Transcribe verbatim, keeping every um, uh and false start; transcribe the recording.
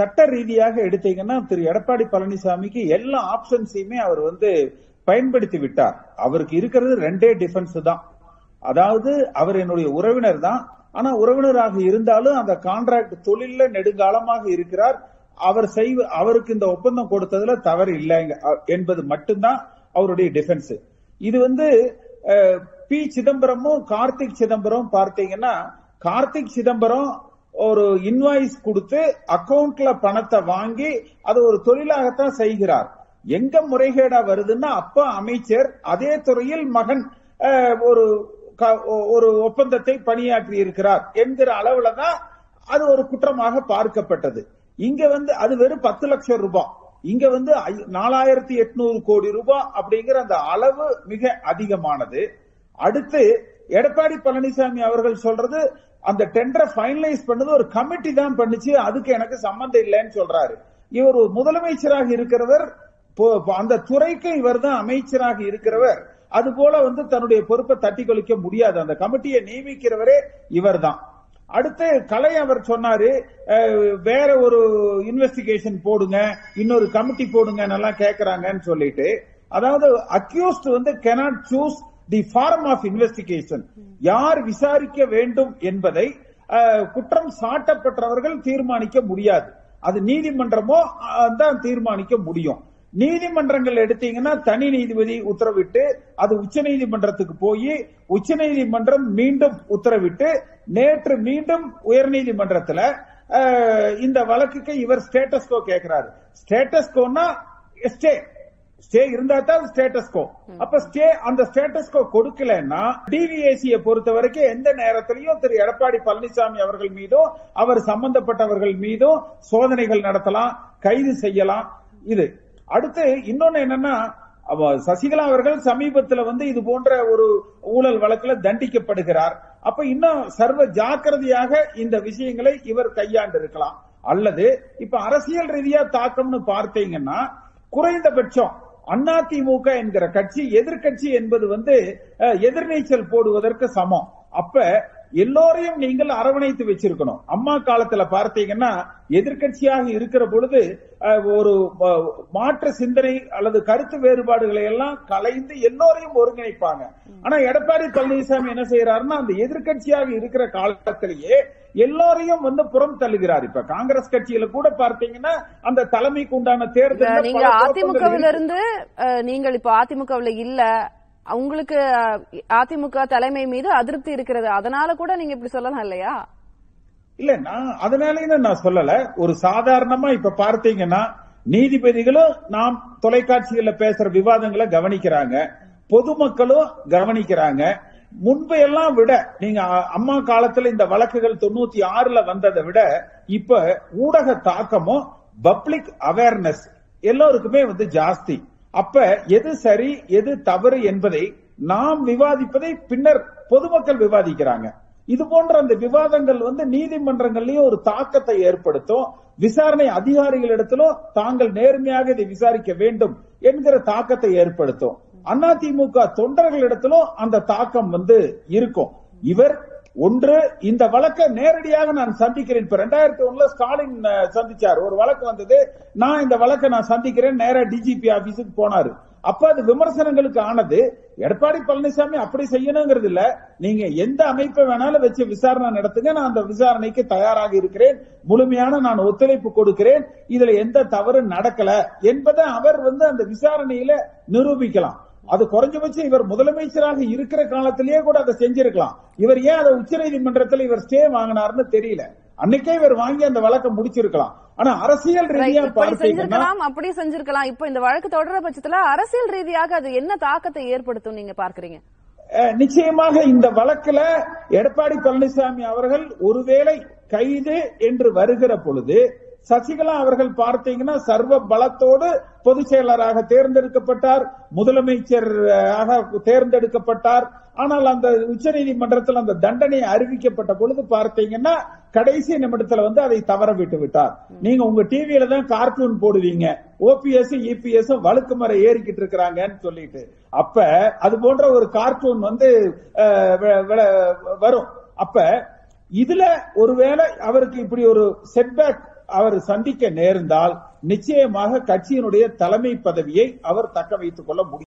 சட்ட ரீதியாக எடுத்தீங்கன்னா திரு எடப்பாடி பழனிசாமிக்கு எல்லா ஆப்ஷன்ஸையுமே அவர் வந்து பயன்படுத்தி விட்டார். அவருக்கு இருக்கிறது ரெண்டே டிஃபென்ஸ் தான். அதாவது அவர் என்னுடைய உறவினர் தான், ஆனா உறவினராக இருந்தாலும் அந்த கான்ட்ராக்ட் தொழில நெடுங்காலமாக இருக்கிறார். அவர் செய்வ அவருக்கு இந்த ஒப்பந்தம் கொடுத்ததுல தவறு இல்லை என்பது மட்டும்தான் அவருடைய டிஃபென்ஸ். இது வந்து பி சிதம்பரமும் கார்த்திக் சிதம்பரம் பார்த்தீங்கன்னா, கார்த்திக் சிதம்பரம் ஒரு இன்வாய்ஸ் கொடுத்து அக்கவுண்ட்ல பணத்தை வாங்கி அது ஒரு தொழிலாகத்தான் செய்கிறார். எங்க முறைகேடா வருதுன்னா, அப்பா அமைச்சர் அதே துறையில் மகன் ஒரு ஒரு ஒப்பந்தத்தை பணியாற்றி இருக்கிறார் என்கிற அளவுல தான் அது ஒரு குற்றமாக பார்க்கப்பட்டது. இங்க வந்து அது வெறும் பத்து லட்சம் ரூபாய், இங்க வந்து நாலாயிரத்தி எட்நூறு கோடி ரூபாய் அப்படிங்கிற அந்த அளவு மிக அதிகமானது. அடுத்து எடப்பாடி பழனிசாமி அவர்கள் சொல்றது அந்த டெண்டரை ஃபைனலைஸ் பண்ணது ஒரு கமிட்டி தான் பண்ணுச்சு, அதுக்கு எனக்கு சம்பந்தம் இல்லைன்னு சொல்றாரு. இவர் ஒரு முதலமைச்சராக இருக்கிறவர், அந்த துறைக்கு இவர் தான் அமைச்சராக இருக்கிறவர். அது போல வந்து தன்னுடைய பொறுப்பை தட்டி கொளிக்க முடியாது. அந்த கமிட்டியை நியமிக்கிறவரே இவர் தான். அடுத்து கலை அவர் சொன்னாரு, வேற ஒரு இன்வெஸ்டிகேஷன் போடுங்க, இன்னொரு கமிட்டி போடுங்க நல்லா கேக்குறாங்கன்னு சொல்லிட்டு. அதாவது அக்யூஸ்ட் வந்து cannot choose the form of investigation, யார் விசாரிக்க வேண்டும் என்பதை குற்றம் சாட்டப்பட்டவர்கள் தீர்மானிக்க முடியாது, அது நீதிமன்றமோ தான் தீர்மானிக்க முடியும். நீதிமன்றங்கள் எடுத்தீங்கன்னா தனி நீதிபதி உத்தரவிட்டு அது உச்ச நீதிமன்றத்துக்கு போய் உச்ச நீதிமன்றம் மீண்டும் உத்தரவிட்டு நேற்று மீண்டும் உயர் நீதிமன்றத்துல இந்த வழக்குக்கு இவர் ஸ்டேட்டஸ்கோ கேட்கிறாரு. ஸ்டேட்டஸ்கோனா ஸ்டே ஸ்டே இருந்தா தான் ஸ்டேட்டஸ்கோ. அப்ப ஸ்டே அந்த ஸ்டேட்டஸ்கோ கொடுக்கலன்னா டிவிஏசியை பொறுத்த வரைக்கும் எந்த நேரத்திலையும் திரு எடப்பாடி பழனிசாமி அவர்கள் மீதும் அவர் சம்பந்தப்பட்டவர்கள் மீதும் சோதனைகள் நடத்தலாம், கைது செய்யலாம். இது அடுத்து இன்னொன்னு என்னன்னா, சசிகலா அவர்கள் சமீபத்தில் வந்து இது போன்ற ஒரு ஊழல் வழக்கில் தண்டிக்கப்படுகிறார். அப்ப இன்னும் சர்வ ஜாக்கிரதையாக இந்த விஷயங்களை இவர் கையாண்டு இருக்கலாம். அல்லது இப்ப அரசியல் ரீதியா தாக்கம்னு பார்த்தீங்கன்னா, குறைந்தபட்சம் அண்ணாதிமுக என்கிற கட்சி எதிர்கட்சி என்பது வந்து எதிர்நீச்சல் போடுவதற்கு சமம். அப்ப எல்லோரையும் நீங்கள் அரவணைத்து வச்சிருக்கணும். அம்மா காலத்துல பார்த்தீங்கன்னா எதிர்கட்சியாக இருக்கிற பொழுது ஒரு மாற்று சிந்தனை அல்லது கருத்து வேறுபாடுகளை எல்லாம் கலைந்து எல்லோரையும் ஒருங்கிணைப்பாங்க. ஆனா எடப்பாடி பழனிசாமி என்ன செய்யறாருன்னா, அந்த எதிர்கட்சியாக இருக்கிற காலத்திலேயே எல்லாரையும் வந்து புறம் தள்ளுகிறார். இப்ப காங்கிரஸ் கட்சியில கூட பார்த்தீங்கன்னா அந்த தலைமைக்கு உண்டான தேர்தல் நீங்க அதிமுகவில இருந்து நீங்கள் இப்ப அதிமுகவில இல்ல, உங்களுக்கு அதிமுக தலைமை மீது அதிருப்தி இருக்கிறது, அதனால கூட நீங்க இப்படி சொல்லலாம் இல்லையா? இல்ல, நான் அதனால நான் சொல்லல. ஒரு சாதாரணமா இப்ப பார்த்தீங்கன்னா நீதிபதிகளும் நாம் தொலைக்காட்சிகள்ல பேசுற விவாதங்களை கவனிக்கிறாங்க, பொதுமக்களும் கவனிக்கிறாங்க. முன்பு எல்லாம் விட நீங்க அம்மா காலத்துல இந்த வழக்குகள் தொண்ணூத்தி ஆறுல வந்ததை விட இப்ப ஊடக தாக்கமும் பப்ளிக் அவேர்னஸ் எல்லோருக்குமே வந்து ஜாஸ்தி. அப்ப எது சரி எது தவறு என்பதை நாம் விவாதிப்பதை பின்னர் பொதுமக்கள் விவாதிக்கிறாங்க. இது போன்ற அந்த விவாதங்கள் வந்து நீதிமன்றங்கள்லயும் ஒரு தாக்கத்தை ஏற்படுத்தும், விசாரணை அதிகாரிகளிடத்திலும் தாங்கள் நேர்மையாக இதை விசாரிக்க வேண்டும் என்கிற தாக்கத்தை ஏற்படுத்தும். அதிமுக தொண்டர்களிடத்திலும் அந்த தாக்கம் வந்து இருக்கும். இவர் ஒன்று இந்த வழக்கை நேரடியாக நான் சந்திக்கிறேன். இப்ப ரெண்டாயிரத்தி ஒண்ணுல ஸ்டாலின் சந்திச்சார், ஒரு வழக்கு வந்தது, நான் இந்த வழக்கை நான் சந்திக்கிறேன், நேரா டிஜிபி ஆபீஸுக்கு போனாரு. அப்ப அது விமர்சனங்களுக்கு ஆனது. எடப்பாடி பழனிசாமி அப்படி செய்யணுங்கிறது இல்ல, நீங்க எந்த அமைப்பை வேணாலும் வச்சு விசாரணை நடத்துங்க, நான் அந்த விசாரணைக்கு தயாராக இருக்கிறேன், முழுமையான நான் ஒத்துழைப்பு கொடுக்கிறேன், இதுல எந்த தவறு நடக்கல என்பதை அவர் வந்து அந்த விசாரணையில நிரூபிக்கலாம். அது குறைஞ்சபட்சம் இவர் முதலமைச்சராக இருக்கிற காலத்திலேயே கூட அதை செஞ்சிருக்கலாம். இவர் ஏன் அதை உச்ச நீதிமன்றத்தில் இவர் ஸ்டே வாங்கினார்னு தெரியல, அன்னைக்கே இவர் வாங்கி அந்த வழக்கை முடிச்சிருக்கலாம். ஆனா அரசியல் ரீதியா செஞ்சிருக்கலாம், அப்படி செஞ்சிருக்கலாம். இப்ப இந்த வழக்கு தொடர பட்சத்துல அரசியல் ரீதியாக அது என்ன தாக்கத்தை ஏற்படுத்தும் நீங்க பார்க்கிறீங்க? நிச்சயமாக இந்த வழக்குல எடப்பாடி பழனிசாமி அவர்கள் ஒருவேளை கைது என்று வருகிற பொழுது சசிகலா அவர்கள் பார்த்தீங்கன்னா சர்வ பலத்தோடு பொதுச் செயலராக தேர்ந்தெடுக்கப்பட்டார், முதலமைச்சராக தேர்ந்தெடுக்கப்பட்டார். ஆனால் அந்த உச்ச நீதிமன்றத்தில் அந்த தண்டனை அறிவிக்கப்பட்ட பொழுது பார்த்தீங்கன்னா கடைசி நிமிடத்துல வந்து அதை தவற விட்டு விட்டார். நீங்க உங்க டிவியில தான் கார்ட்டூன் போடுவீங்க, ஓபிஎஸ் இபிஎஸ் வழுக்கு முறை ஏறிக்கிட்டு இருக்கிறாங்கன்னு சொல்லிட்டு. அப்ப அது போன்ற ஒரு கார்ட்டூன் வந்து வரும். அப்ப இதுல ஒருவேளை அவருக்கு இப்படி ஒரு செட்பேக் அவர் சந்திக்க நேர்ந்தால் நிச்சயமாக கட்சியினுடைய தலைமை பதவியை அவர் தக்க வைத்துக் கொள்ள முடியும்.